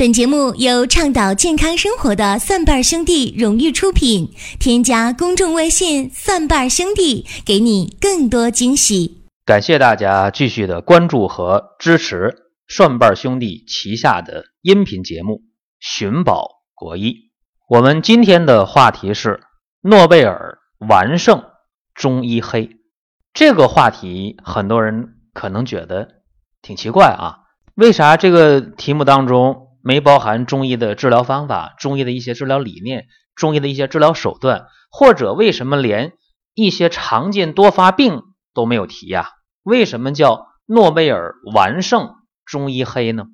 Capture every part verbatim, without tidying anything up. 本节目由倡导健康生活的蒜瓣兄弟荣誉出品，添加公众微信蒜瓣兄弟，给你更多惊喜。感谢大家继续的关注和支持蒜瓣兄弟旗下的音频节目寻宝国医。我们今天的话题是诺贝尔完胜中医黑。这个话题很多人可能觉得挺奇怪啊，为啥这个题目当中没包含中医的治疗方法、中医的一些治疗理念、中医的一些治疗手段，或者为什么连一些常见多发病都没有提呀、啊？为什么叫诺贝尔完胜中医黑呢？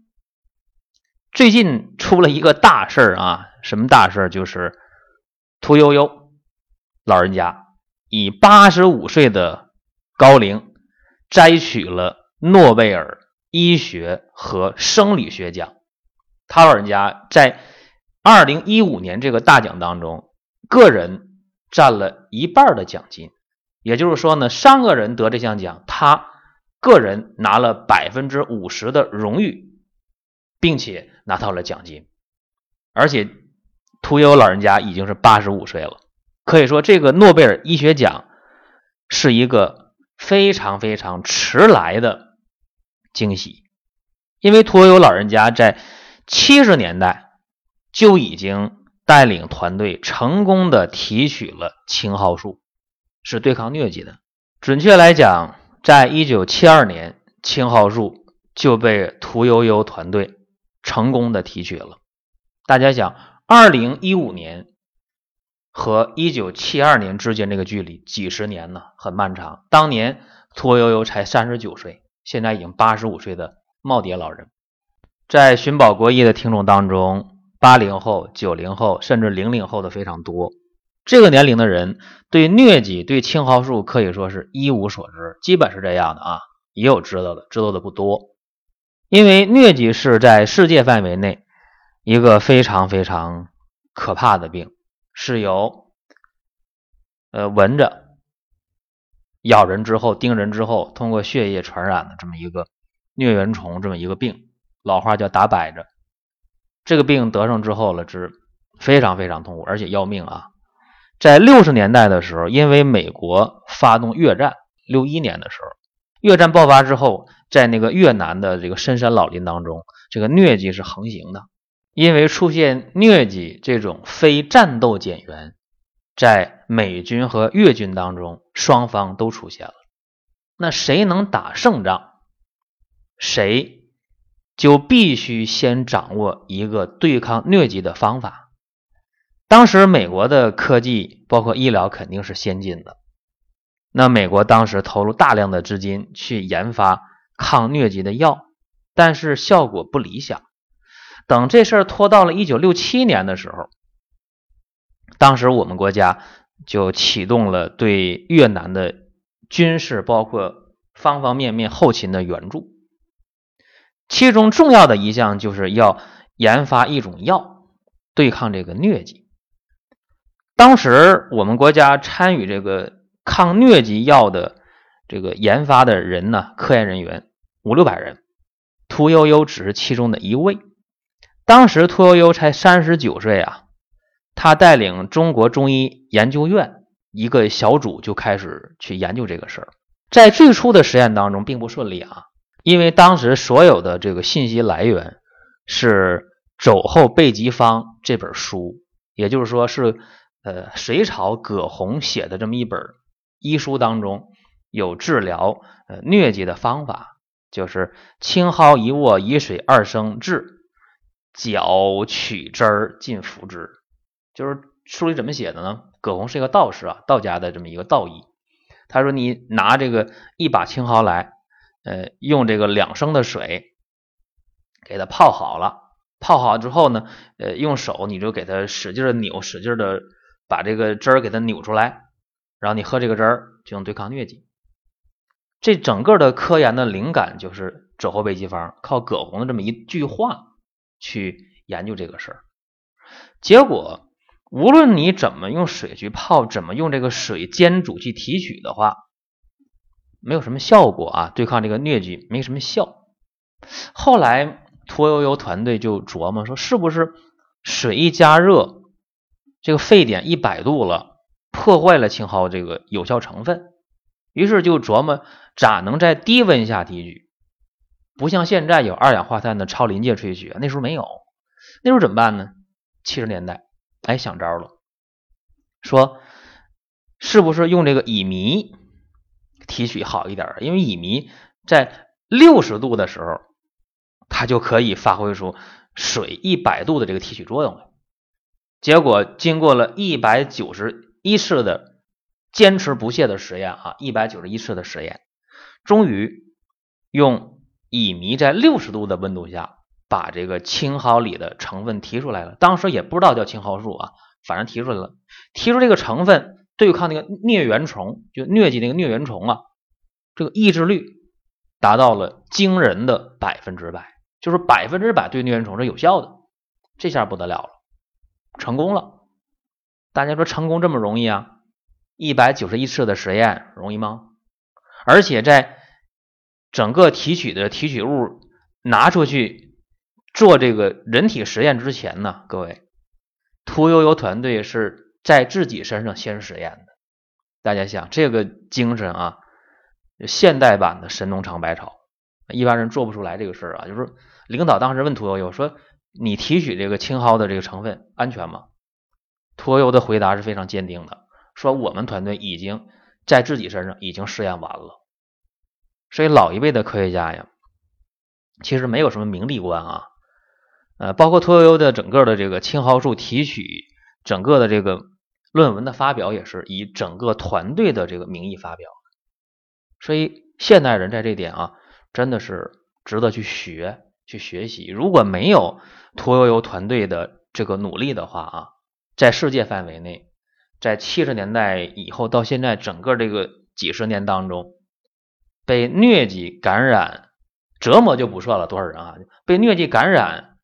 最近出了一个大事儿啊，什么大事儿？就是屠呦呦老人家以八十五岁的高龄摘取了诺贝尔医学和生理学奖。他老人家在二零一五年这个大奖当中，个人占了一半的奖金，也就是说呢，三个人得这项奖，他个人拿了 百分之五十 的荣誉，并且拿到了奖金。而且屠呦老人家已经是八十五岁了，可以说这个诺贝尔医学奖是一个非常非常迟来的惊喜。因为屠呦老人家在七十年代就已经带领团队成功的提取了青蒿素，是对抗疟疾的。准确来讲，在一九七二年青蒿素就被屠呦呦团队成功的提取了。大家想，二零一五年和一九七二年之间这个距离几十年呢，很漫长。当年屠呦呦才三十九岁，现在已经八十五岁的耄耋老人。在寻宝国医的听众当中，八零后、九零后甚至零零后的非常多，这个年龄的人对疟疾、对青蒿素可以说是一无所知，基本是这样的啊，也有知道的，知道的不多。因为疟疾是在世界范围内一个非常非常可怕的病，是由呃闻着咬人之后、叮人之后通过血液传染的这么一个疟原虫，这么一个病，老话叫打摆着。这个病得上之后了之，非常非常痛苦，而且要命啊。在六十年代的时候，因为美国发动越战，六一年的时候，越战爆发之后，在那个越南的这个深山老林当中，这个疟疾是横行的。因为出现疟疾这种非战斗减员，在美军和越军当中双方都出现了。那谁能打胜仗，谁就必须先掌握一个对抗疟疾的方法。当时美国的科技包括医疗肯定是先进的，那美国当时投入大量的资金去研发抗疟疾的药，但是效果不理想。等这事儿拖到了一九六七年的时候，当时我们国家就启动了对越南的军事包括方方面面后勤的援助，其中重要的一项就是要研发一种药对抗这个疟疾。当时我们国家参与这个抗疟疾药的这个研发的人呢，科研人员五六百人，屠呦呦只是其中的一位。当时屠呦呦才三十九岁啊，他带领中国中医研究院一个小组就开始去研究这个事儿。在最初的实验当中并不顺利啊，因为当时所有的这个信息来源是肘后备急方这本书，也就是说是呃隋朝葛洪写的这么一本医书当中有治疗呃疟疾的方法，就是青蒿一握，以水二升制，绞取汁儿进服之。就是书里怎么写的呢？葛洪是一个道士啊，道家的这么一个道医，他说你拿这个一把青蒿来，呃，用这个两升的水给它泡好了，泡好之后呢，呃，用手你就给它使劲的扭，使劲的把这个汁儿给它扭出来，然后你喝这个汁儿就能对抗疟疾。这整个的科研的灵感就是肘后备急方，靠葛洪的这么一句话去研究这个事儿。结果无论你怎么用水去泡，怎么用这个水煎煮去提取的话，没有什么效果啊，对抗这个疟疾没什么效。后来屠呦呦团队就琢磨说，是不是水一加热，这个沸点一百度了，破坏了青蒿这个有效成分，于是就琢磨咋能在低温下提取，不像现在有二氧化碳的超临界萃取，那时候没有。那时候怎么办呢？七十年代哎，想招了，说是不是用这个乙醚提取好一点，因为乙醚在六十度的时候它就可以发挥出水一百度的这个提取作用了。结果经过了一百九十一次的坚持不懈的实验啊，一百九十一次的实验，终于用乙醚在六十度的温度下把这个青蒿里的成分提出来了，当时也不知道叫青蒿素啊，反正提出来了。提出这个成分对抗那个疟原虫，就疟疾那个疟原虫啊，这个抑制率达到了惊人的百分之百，就是百分之百对疟原虫是有效的。这下不得了了，成功了。大家说成功这么容易啊？一百九十一次的实验容易吗？而且在整个提取的提取物拿出去做这个人体实验之前呢，各位，屠呦呦团队是在自己身上先实验的。大家想这个精神啊，现代版的神农尝百草，一般人做不出来这个事儿啊。就是领导当时问屠呦呦说，你提取这个青蒿的这个成分安全吗？屠呦呦的回答是非常坚定的，说我们团队已经在自己身上已经试验完了。所以老一辈的科学家呀，其实没有什么名利观啊，呃，包括屠呦呦的整个的这个青蒿素提取，整个的这个论文的发表也是以整个团队的这个名义发表，所以现代人在这点啊，真的是值得去学去学习。如果没有屠呦呦团队的这个努力的话啊，在世界范围内，在七十年代以后到现在整个这个几十年当中，被疟疾感染折磨就不算了，多少人啊，被疟疾感染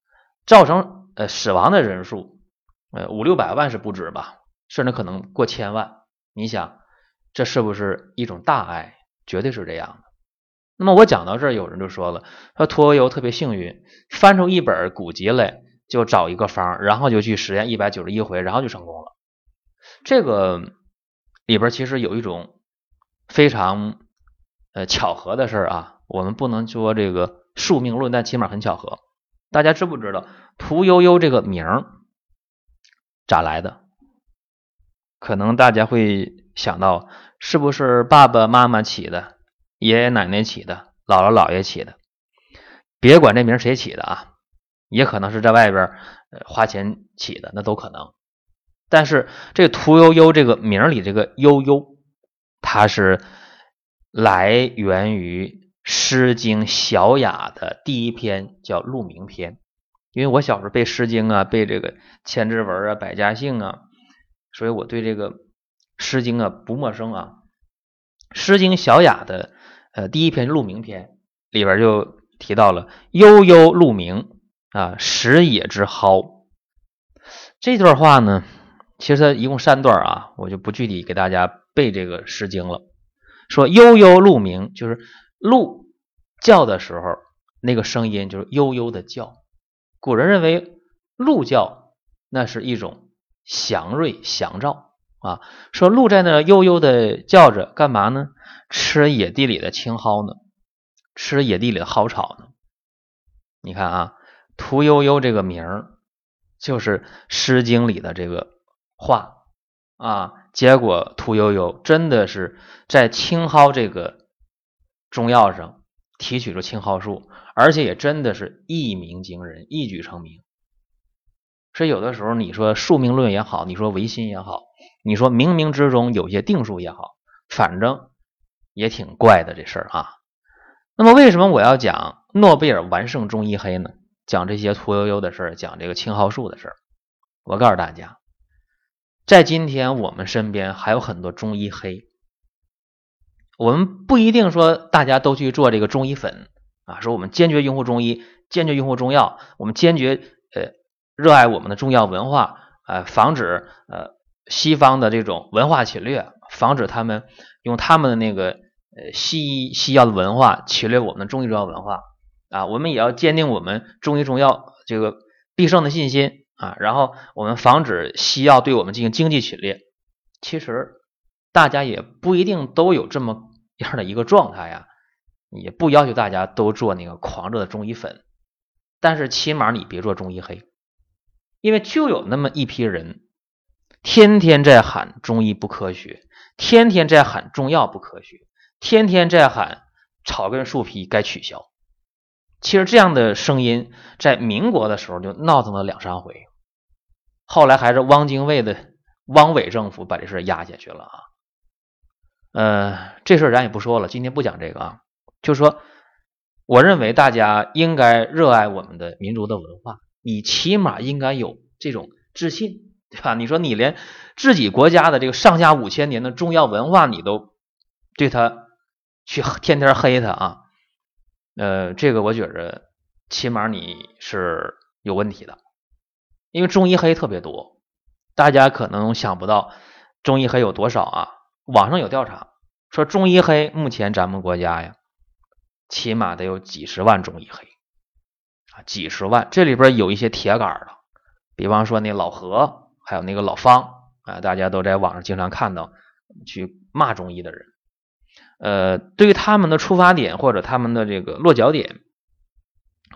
造成呃死亡的人数，呃五六百万是不止吧，甚至可能过千万。你想，这是不是一种大爱？绝对是这样的。那么我讲到这儿，有人就说了，说屠呦呦特别幸运，翻出一本古籍来就找一个方，然后就去实验一百九十一回，然后就成功了。这个里边其实有一种非常呃巧合的事儿啊，我们不能说这个宿命论，但起码很巧合。大家知不知道屠呦呦这个名儿咋来的？可能大家会想到，是不是爸爸妈妈起的，爷爷奶奶起的，姥姥姥爷起的？别管这名谁起的啊，也可能是在外边花钱起的，那都可能。但是这屠呦呦这个名里这个呦呦，它是来源于《诗经·小雅》的第一篇叫《鹿鸣篇》，因为我小时候背《诗经》啊，背这个《千字文》啊，《百家姓》啊，所以我对这个《诗经》啊不陌生啊。《诗经·小雅》的呃第一篇《鹿鸣篇》里边就提到了“悠悠鹿鸣啊，食野之蒿”。这段话呢，其实它一共三段啊，我就不具体给大家背这个《诗经》了。说“悠悠鹿鸣”就是鹿叫的时候那个声音就是悠悠的叫，古人认为鹿叫那是一种祥瑞祥兆啊，说鹿在那悠悠的叫着干嘛呢？吃野地里的青蒿呢，吃野地里的蒿草呢。你看啊，屠呦呦这个名儿就是诗经里的这个话啊，结果屠呦呦真的是在青蒿这个中药上提取出青蒿素，而且也真的是一鸣惊人，一举成名。所以有的时候你说宿命论也好，你说唯心也好，你说冥冥之中有些定数也好，反正也挺怪的这事儿啊。那么为什么我要讲诺贝尔完胜中医黑呢？讲这些屠呦呦的事儿，讲这个青蒿素的事儿。我告诉大家，在今天我们身边还有很多中医黑。我们不一定说大家都去做这个中医粉啊，说我们坚决拥护中医，坚决拥护中药，我们坚决呃热爱我们的中药文化啊、呃，防止呃西方的这种文化侵略，防止他们用他们的那个呃西医西药的文化侵略我们的中医中药文化。啊，我们也要坚定我们中医中药这个必胜的信心啊，然后我们防止西药对我们进行经济侵略。其实大家也不一定都有这么样的一个状态呀，也不要求大家都做那个狂热的中医粉，但是起码你别做中医黑，因为就有那么一批人天天在喊中医不科学，天天在喊中药不科学，天天在喊草根树皮该取消。其实这样的声音在民国的时候就闹腾了两三回，后来还是汪精卫的汪伪政府把这事压下去了啊。呃，这事咱也不说了，今天不讲这个啊，就说我认为大家应该热爱我们的民族的文化，你起码应该有这种自信，对吧？你说你连自己国家的这个上下五千年的中药文化你都对他去天天黑他啊，呃，这个我觉着起码你是有问题的，因为中医黑特别多，大家可能想不到中医黑有多少啊。网上有调查说中医黑目前咱们国家呀起码得有几十万中医黑啊，几十万，这里边有一些铁杆的，比方说那老何还有那个老方啊，大家都在网上经常看到去骂中医的人。呃，对于他们的出发点或者他们的这个落脚点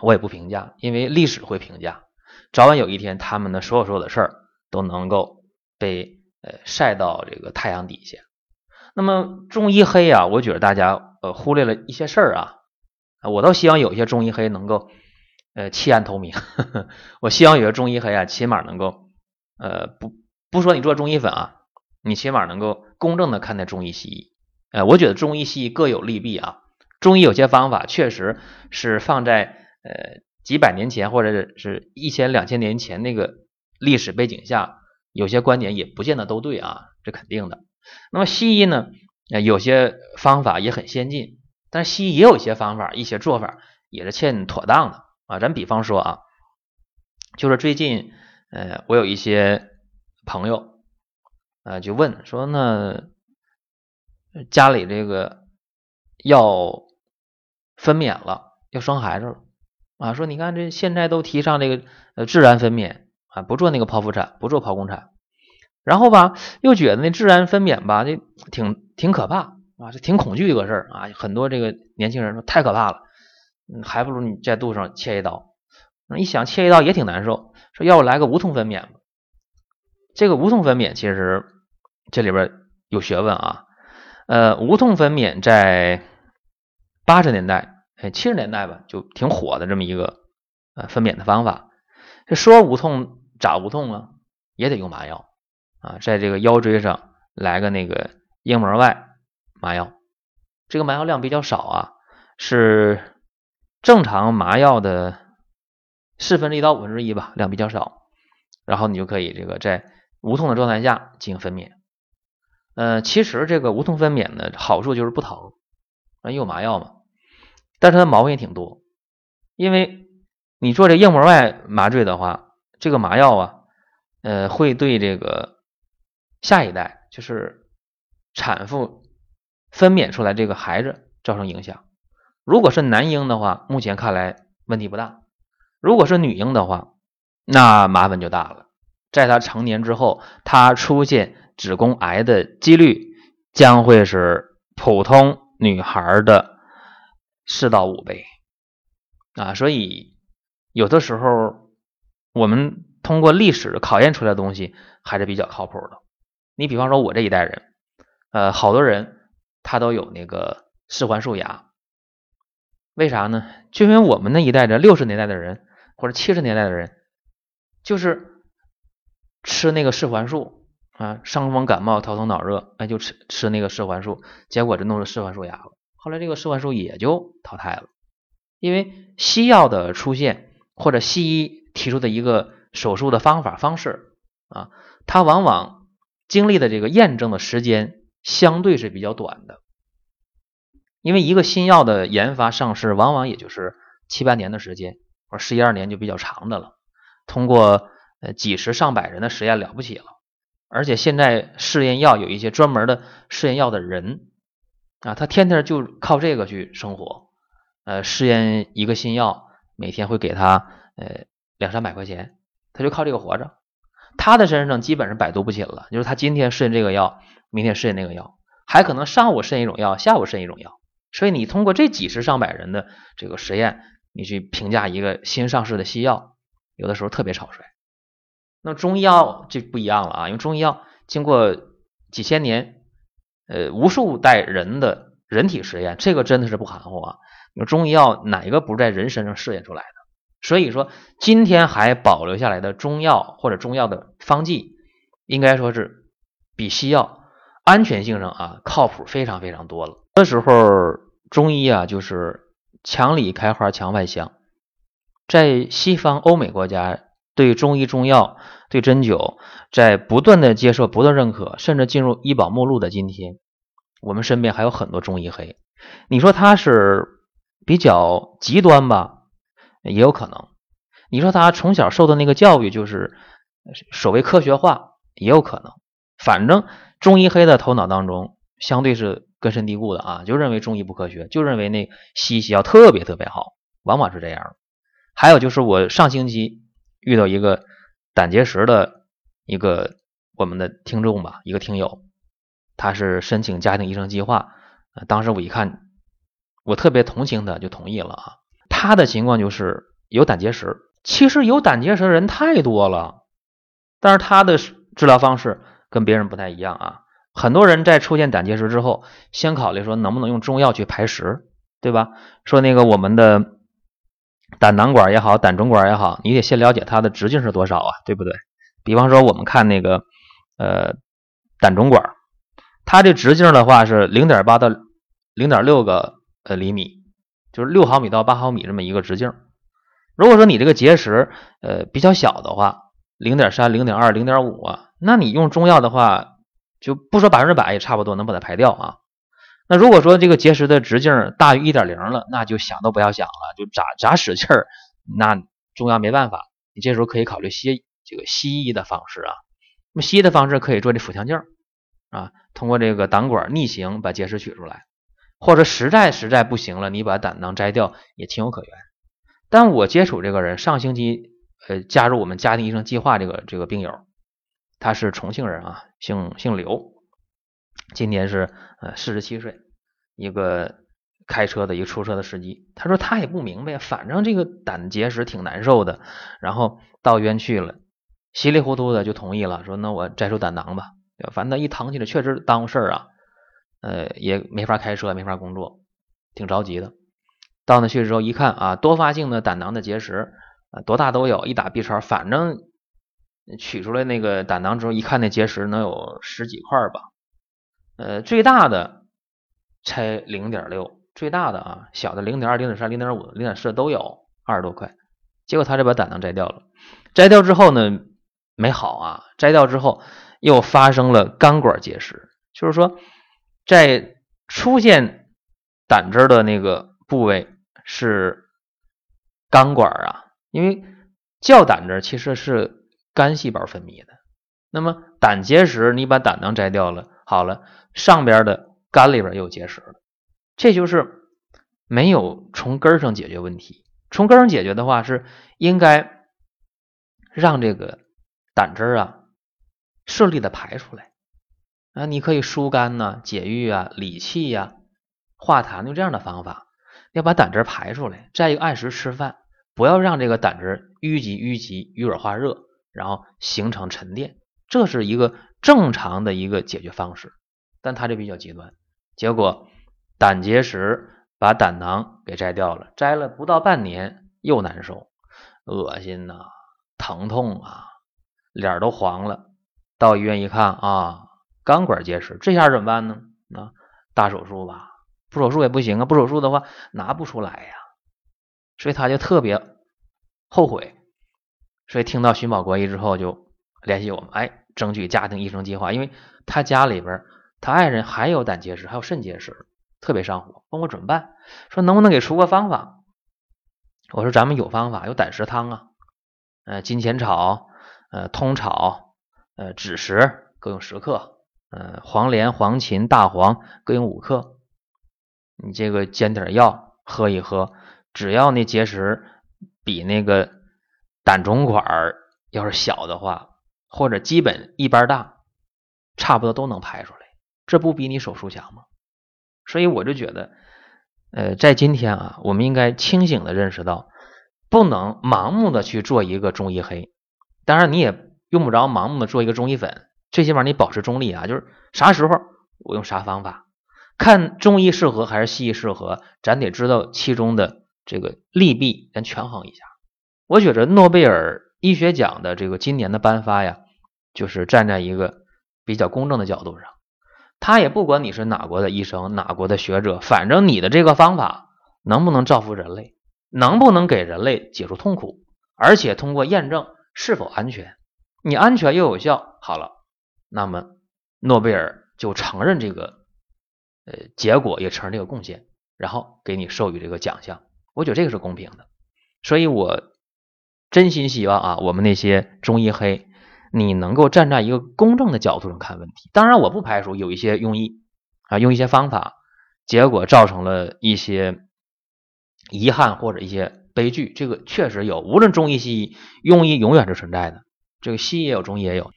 我也不评价，因为历史会评价，早晚有一天他们的所有所有的事儿都能够被呃晒到这个太阳底下。那么中医黑啊，我觉得大家呃忽略了一些事儿啊，我倒希望有些中医黑能够呃弃暗投明呵呵，我希望有些中医黑啊起码能够呃不不说你做中医粉啊，你起码能够公正的看待中医西医。呃，我觉得中医西医各有利弊啊。中医有些方法确实是放在呃几百年前或者是一千两千年前那个历史背景下，有些观点也不见得都对啊，这肯定的。那么西医呢，呃、有些方法也很先进，但是西医也有一些方法、一些做法也是欠妥当的啊。咱比方说啊，就是最近呃我有一些朋友呃就问说呢，家里这个要分娩了，要生孩子了啊！说你看这现在都提倡这个呃自然分娩啊，不做那个剖腹产，不做剖宫产。然后吧，又觉得那自然分娩吧，这挺挺可怕啊，这挺恐惧一个事儿啊。很多这个年轻人说太可怕了，嗯，还不如你在肚上切一刀。一想切一刀也挺难受，说要我来个无痛分娩吧。这个无痛分娩其实这里边有学问啊。呃，无痛分娩在八十年代、七十年代吧，就挺火的这么一个呃分娩的方法。这说无痛咋无痛啊？也得用麻药啊，在这个腰椎上来个那个硬膜外麻药。这个麻药量比较少啊，是正常麻药的四分之一到五分之一吧，量比较少。然后你就可以这个在无痛的状态下进行分娩。呃，其实这个无痛分娩的好处就是不疼，因为有麻药嘛。但是它毛病也挺多，因为你做这硬膜外麻醉的话，这个麻药啊，呃，会对这个下一代，就是产妇分娩出来这个孩子造成影响。如果是男婴的话，目前看来问题不大；如果是女婴的话，那麻烦就大了。在她成年之后，她出现子宫癌的几率将会是普通女孩的四到五倍啊！所以有的时候我们通过历史考验出来的东西还是比较靠谱的。你比方说我这一代人，呃，好多人他都有那个四环素牙，为啥呢？就因为我们那一代的六十年代的人或者七十年代的人，就是吃那个四环素。啊，伤风感冒、头疼脑热，哎，就吃吃那个四环素，结果就弄了四环素牙了。后来这个四环素也就淘汰了，因为西药的出现或者西医提出的一个手术的方法方式啊，它往往经历的这个验证的时间相对是比较短的，因为一个新药的研发上市往往也就是七八年的时间，或者十一二年就比较长的了。通过呃几十上百人的实验了不起了。而且现在试验药有一些专门的试验药的人啊，他天天就靠这个去生活，呃试验一个新药，每天会给他呃两三百块钱，他就靠这个活着。他的身上基本上百毒不侵了，就是他今天试验这个药，明天试验那个药，还可能上午试验一种药，下午试验一种药。所以你通过这几十上百人的这个实验，你去评价一个新上市的西药，有的时候特别草率。那中医药就不一样了啊，因为中医药经过几千年，呃，无数代人的人体实验，这个真的是不含糊啊。因为中医药哪一个不是在人身上试验出来的？所以说，今天还保留下来的中药或者中药的方剂，应该说是比西药安全性上啊靠谱非常非常多了。那时候中医啊就是墙里开花墙外香，在西方欧美国家对中医中药对针灸在不断的接受不断认可，甚至进入医保目录的今天，我们身边还有很多中医黑。你说他是比较极端吧，也有可能。你说他从小受的那个教育就是所谓科学化，也有可能。反正中医黑的头脑当中相对是根深蒂固的啊，就认为中医不科学，就认为那西医西药特别特别好，往往是这样。还有就是我上星期遇到一个胆结石的一个我们的听众吧，一个听友，他是申请家庭医生计划，当时我一看我特别同情他，就同意了啊。他的情况就是有胆结石，其实有胆结石的人太多了，但是他的治疗方式跟别人不太一样啊。很多人在出现胆结石之后，先考虑说能不能用中药去排石，对吧？说那个我们的胆囊管也好，胆总管也好，你得先了解它的直径是多少啊，对不对？比方说我们看那个呃胆总管，它这直径的话是 零点八 到 零点六 个呃厘米，就是六毫米到八毫米这么一个直径。如果说你这个结石呃比较小的话 零点三 零点二 零点五 啊，那你用中药的话就不说百分之百也差不多能把它排掉啊。那如果说这个结石的直径大于 一点零 了，那就想都不要想了，就咋咋使劲儿，那中药没办法。你这时候可以考虑西这个西医的方式啊。那么西医的方式可以做这腹腔镜啊，通过这个胆管逆行把结石取出来。或者实在实在不行了，你把胆囊摘掉也情有可原。但我接触这个人，上星期呃加入我们家庭医生计划这个这个病友，他是重庆人啊，姓姓刘，今年是呃四十七岁，一个开车的一个出租车的司机。他说他也不明白，反正这个胆结石挺难受的，然后到医院去了，稀里糊涂的就同意了，说那我摘出胆囊吧。反正他一疼起来确实耽误事儿啊。呃，也没法开车，没法工作，挺着急的。到那去之后一看啊，多发性的胆囊的结石，啊，多大都有，一打 B 超，反正取出来那个胆囊之后一看，那结石能有十几块吧，呃，最大的才 零点六， 最大的啊，小的 零点二 零点三 零点五 零点四 都有，二十多块。结果他这把胆囊摘掉了，摘掉之后呢没好啊，摘掉之后又发生了肝管结石，就是说在出现胆汁的那个部位是肝管啊，因为叫胆汁其实是肝细胞分泌的。那么胆结石你把胆囊摘掉了，好了，上边的肝里边又有结石了，这就是没有从根上解决问题。从根上解决的话是应该让这个胆汁啊顺利的排出来啊，你可以疏肝呐、啊、解郁啊、理气呀、啊、化痰，用这样的方法，要把胆汁排出来。再一个，按时吃饭，不要让这个胆汁淤积、淤积、淤而化热，然后形成沉淀，这是一个正常的一个解决方式。但它这比较极端，结果胆结石把胆囊给摘掉了，摘了不到半年又难受，恶心呐、啊、疼痛啊，脸都黄了。到医院一看啊。肝管结石，这下怎么办呢？啊，大手术吧，不手术也不行啊，不手术的话拿不出来呀、啊，所以他就特别后悔。所以听到寻宝国医之后，就联系我们，哎，争取家庭医生计划，因为他家里边他爱人还有胆结石，还有肾结石，特别上火，问我怎么办，说能不能给出个方法？我说咱们有方法，有胆石汤啊，呃，金钱草，呃，通草，呃，枳实各用十克。呃，黄连、黄芩、大黄各用五克，你这个煎点药喝一喝，只要那结石比那个胆肿管要是小的话，或者基本一般大，差不多都能排出来，这不比你手术强吗？所以我就觉得呃，在今天啊，我们应该清醒的认识到，不能盲目的去做一个中医黑，当然你也用不着盲目的做一个中医粉，最起码你保持中立啊，就是啥时候我用啥方法，看中医适合还是西医适合，咱得知道其中的这个利弊，咱权衡一下。我觉得诺贝尔医学奖的这个今年的颁发呀，就是站在一个比较公正的角度上，他也不管你是哪国的医生哪国的学者，反正你的这个方法能不能造福人类，能不能给人类解除痛苦，而且通过验证是否安全，你安全又有效，好了，那么诺贝尔就承认这个呃结果，也承认这个贡献，然后给你授予这个奖项。我觉得这个是公平的。所以我真心希望啊，我们那些中医黑你能够站在一个公正的角度上看问题。当然我不排除有一些庸医啊，用一些方法结果造成了一些遗憾或者一些悲剧，这个确实有，无论中医西医，庸医永远是存在的，这个西医也有中医也有。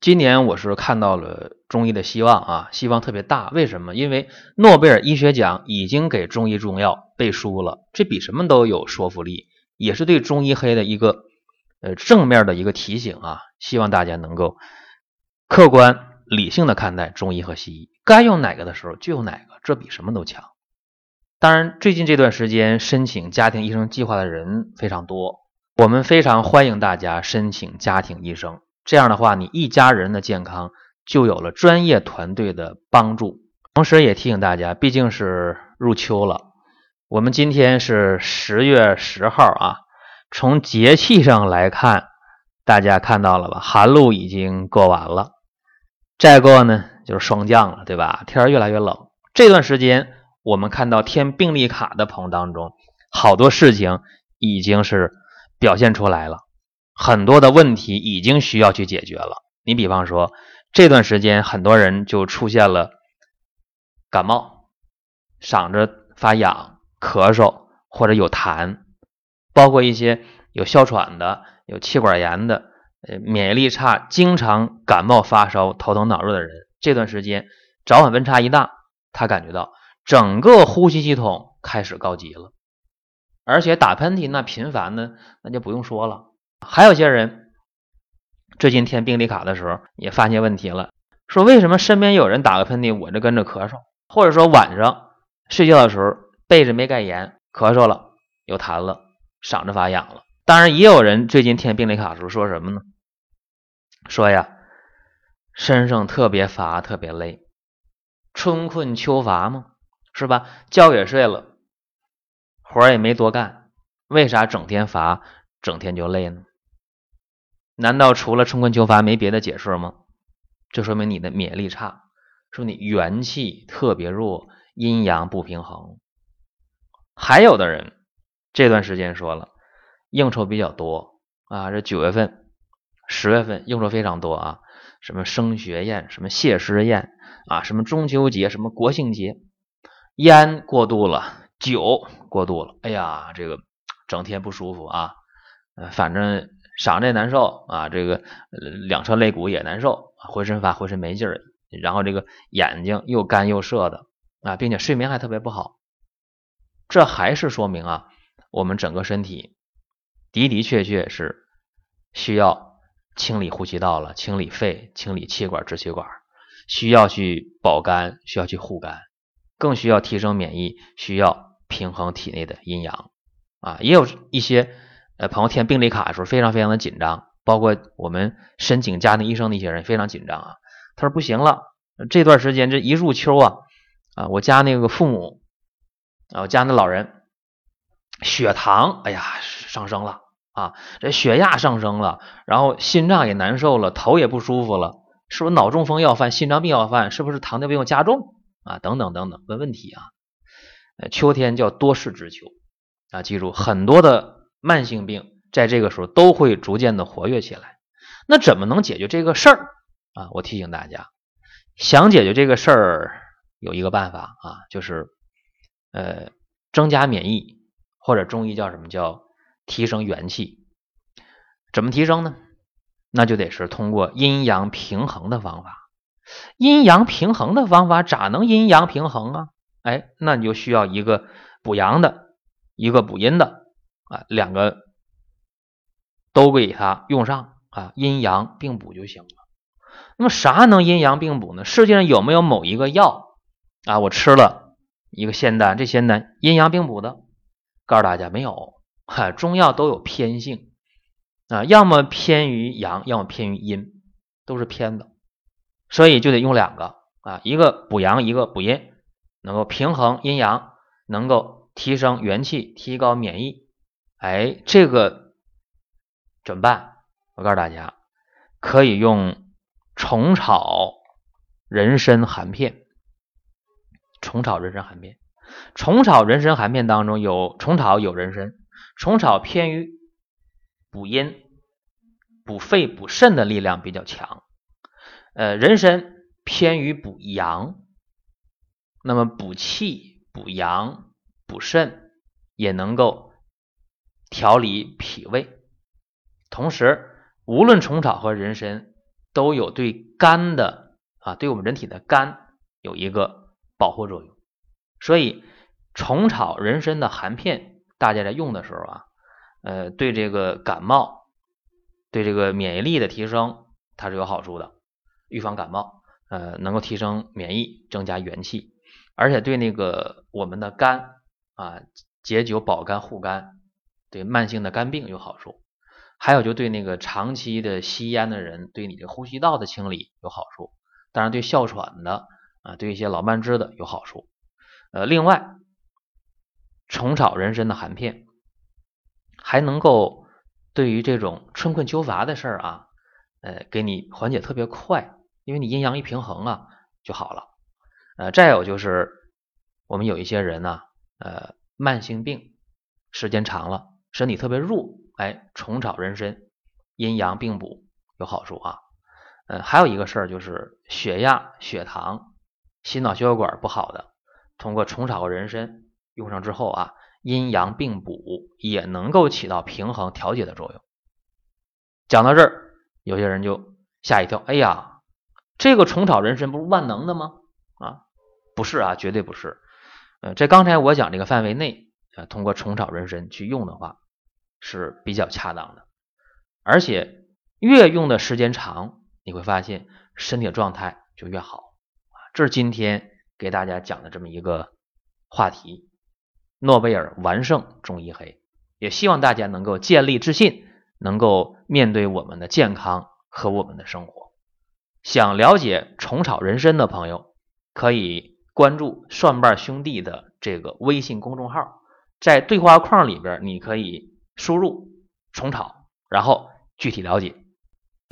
今年我是看到了中医的希望啊，希望特别大。为什么？因为诺贝尔医学奖已经给中医中药背书了，这比什么都有说服力，也是对中医黑的一个呃正面的一个提醒啊。希望大家能够客观理性的看待中医和西医，该用哪个的时候就用哪个，这比什么都强。当然最近这段时间申请家庭医生计划的人非常多，我们非常欢迎大家申请家庭医生，这样的话你一家人的健康就有了专业团队的帮助。同时也提醒大家，毕竟是入秋了，我们今天是十月十号啊，从节气上来看，大家看到了吧，寒露已经过完了，再过呢就是霜降了，对吧？天越来越冷，这段时间我们看到填病历卡的朋友当中，好多事情已经是表现出来了，很多的问题已经需要去解决了。你比方说这段时间很多人就出现了感冒，嗓子发痒咳嗽，或者有痰，包括一些有哮喘的有气管炎的、呃、免疫力差经常感冒发烧头疼脑热的人，这段时间早晚温差一大，他感觉到整个呼吸系统开始告急了，而且打喷嚏那频繁呢那就不用说了。还有些人最近填病历卡的时候也发现问题了，说为什么身边有人打个喷嚏我就跟着咳嗽，或者说晚上睡觉的时候被子没盖严咳嗽了，有痰了，嗓子发痒了。当然也有人最近填病历卡的时候说什么呢，说呀身上特别乏特别累，春困秋乏嘛，是吧？觉也睡了，活也没多干，为啥整天乏整天就累呢？难道除了春困秋乏没别的解释吗？这说明你的免疫力差，说明你元气特别弱，阴阳不平衡。还有的人这段时间说了应酬比较多啊，这九月份十月份应酬非常多啊，什么升学宴什么谢师宴啊，什么中秋节什么国庆节，烟过度了酒过度了，哎呀这个整天不舒服啊，反正嗓子也难受啊，这个两侧肋骨也难受，浑身乏浑身没劲儿，然后这个眼睛又干又涩的啊，并且睡眠还特别不好。这还是说明啊，我们整个身体的的确确是需要清理呼吸道了，清理肺，清理气管支气管，需要去保肝，需要去护肝，更需要提升免疫，需要平衡体内的阴阳啊。也有一些呃，朋友填病历卡的时候非常非常的紧张，包括我们申请家庭医生的一些人非常紧张啊。他说不行了，这段时间这一入秋啊，啊，我家那个父母啊，我家那老人血糖哎呀上升了啊，这血压上升了，然后心脏也难受了，头也不舒服了，是不是脑中风要犯，心脏病要犯，是不是糖尿病要加重啊？等等等等，问问题啊。秋天叫多事之秋啊，记住很多的。慢性病在这个时候都会逐渐的活跃起来，那怎么能解决这个事儿啊？我提醒大家，想解决这个事儿有一个办法啊，就是呃增加免疫，或者中医叫什么叫提升元气。怎么提升呢？那就得是通过阴阳平衡的方法。阴阳平衡的方法咋能阴阳平衡啊？哎，那你就需要一个补阳的，一个补阴的啊，两个都给它用上啊，阴阳并补就行了。那么啥能阴阳并补呢？世界上有没有某一个药啊？我吃了一个仙丹，这仙丹阴阳并补的？告诉大家没有，哈、啊，中药都有偏性啊，要么偏于阳，要么偏于阴，都是偏的。所以就得用两个啊，一个补阳，一个补阴，能够平衡阴阳，能够提升元气，提高免疫。哎，这个怎么办？我告诉大家，可以用虫草人参含片。虫草人参含片，虫草人参含片当中有虫草有人参，虫草偏于补阴、补肺、补肾的力量比较强。呃，人参偏于补阳，那么补气、补阳、补肾，也能够调理脾胃。同时，无论虫草和人参都有对肝的啊，对我们人体的肝有一个保护作用。所以，虫草、人参的含片，大家在用的时候啊，呃，对这个感冒、对这个免疫力的提升，它是有好处的。预防感冒，呃，能够提升免疫，增加元气，而且对那个我们的肝啊，解酒保肝护肝，对慢性的肝病有好处。还有就对那个长期的吸烟的人，对你的呼吸道的清理有好处。当然对哮喘的啊，对一些老慢支的有好处。呃，另外，虫草人参的含片还能够对于这种春困秋乏的事儿啊，呃，给你缓解特别快。因为你阴阳一平衡啊就好了。呃，再有就是我们有一些人呢、啊，呃，慢性病时间长了，身体特别弱，哎，虫草人参阴阳并补有好处啊。呃，还有一个事儿就是血压、血糖、心脑血管不好的，通过虫草和人参用上之后啊，阴阳并补也能够起到平衡调节的作用。讲到这儿，有些人就吓一跳，哎呀。这个虫草人参不是万能的吗？啊，不是啊，绝对不是。呃，在刚才我讲这个范围内，呃，通过虫草人参去用的话是比较恰当的，而且越用的时间长，你会发现身体的状态就越好啊。这是今天给大家讲的这么一个话题，诺贝尔完胜中医黑，也希望大家能够建立自信，能够面对我们的健康和我们的生活。想了解虫草人参的朋友，可以关注蒜瓣兄弟的这个微信公众号，在对话框里边你可以输入虫草，然后具体了解。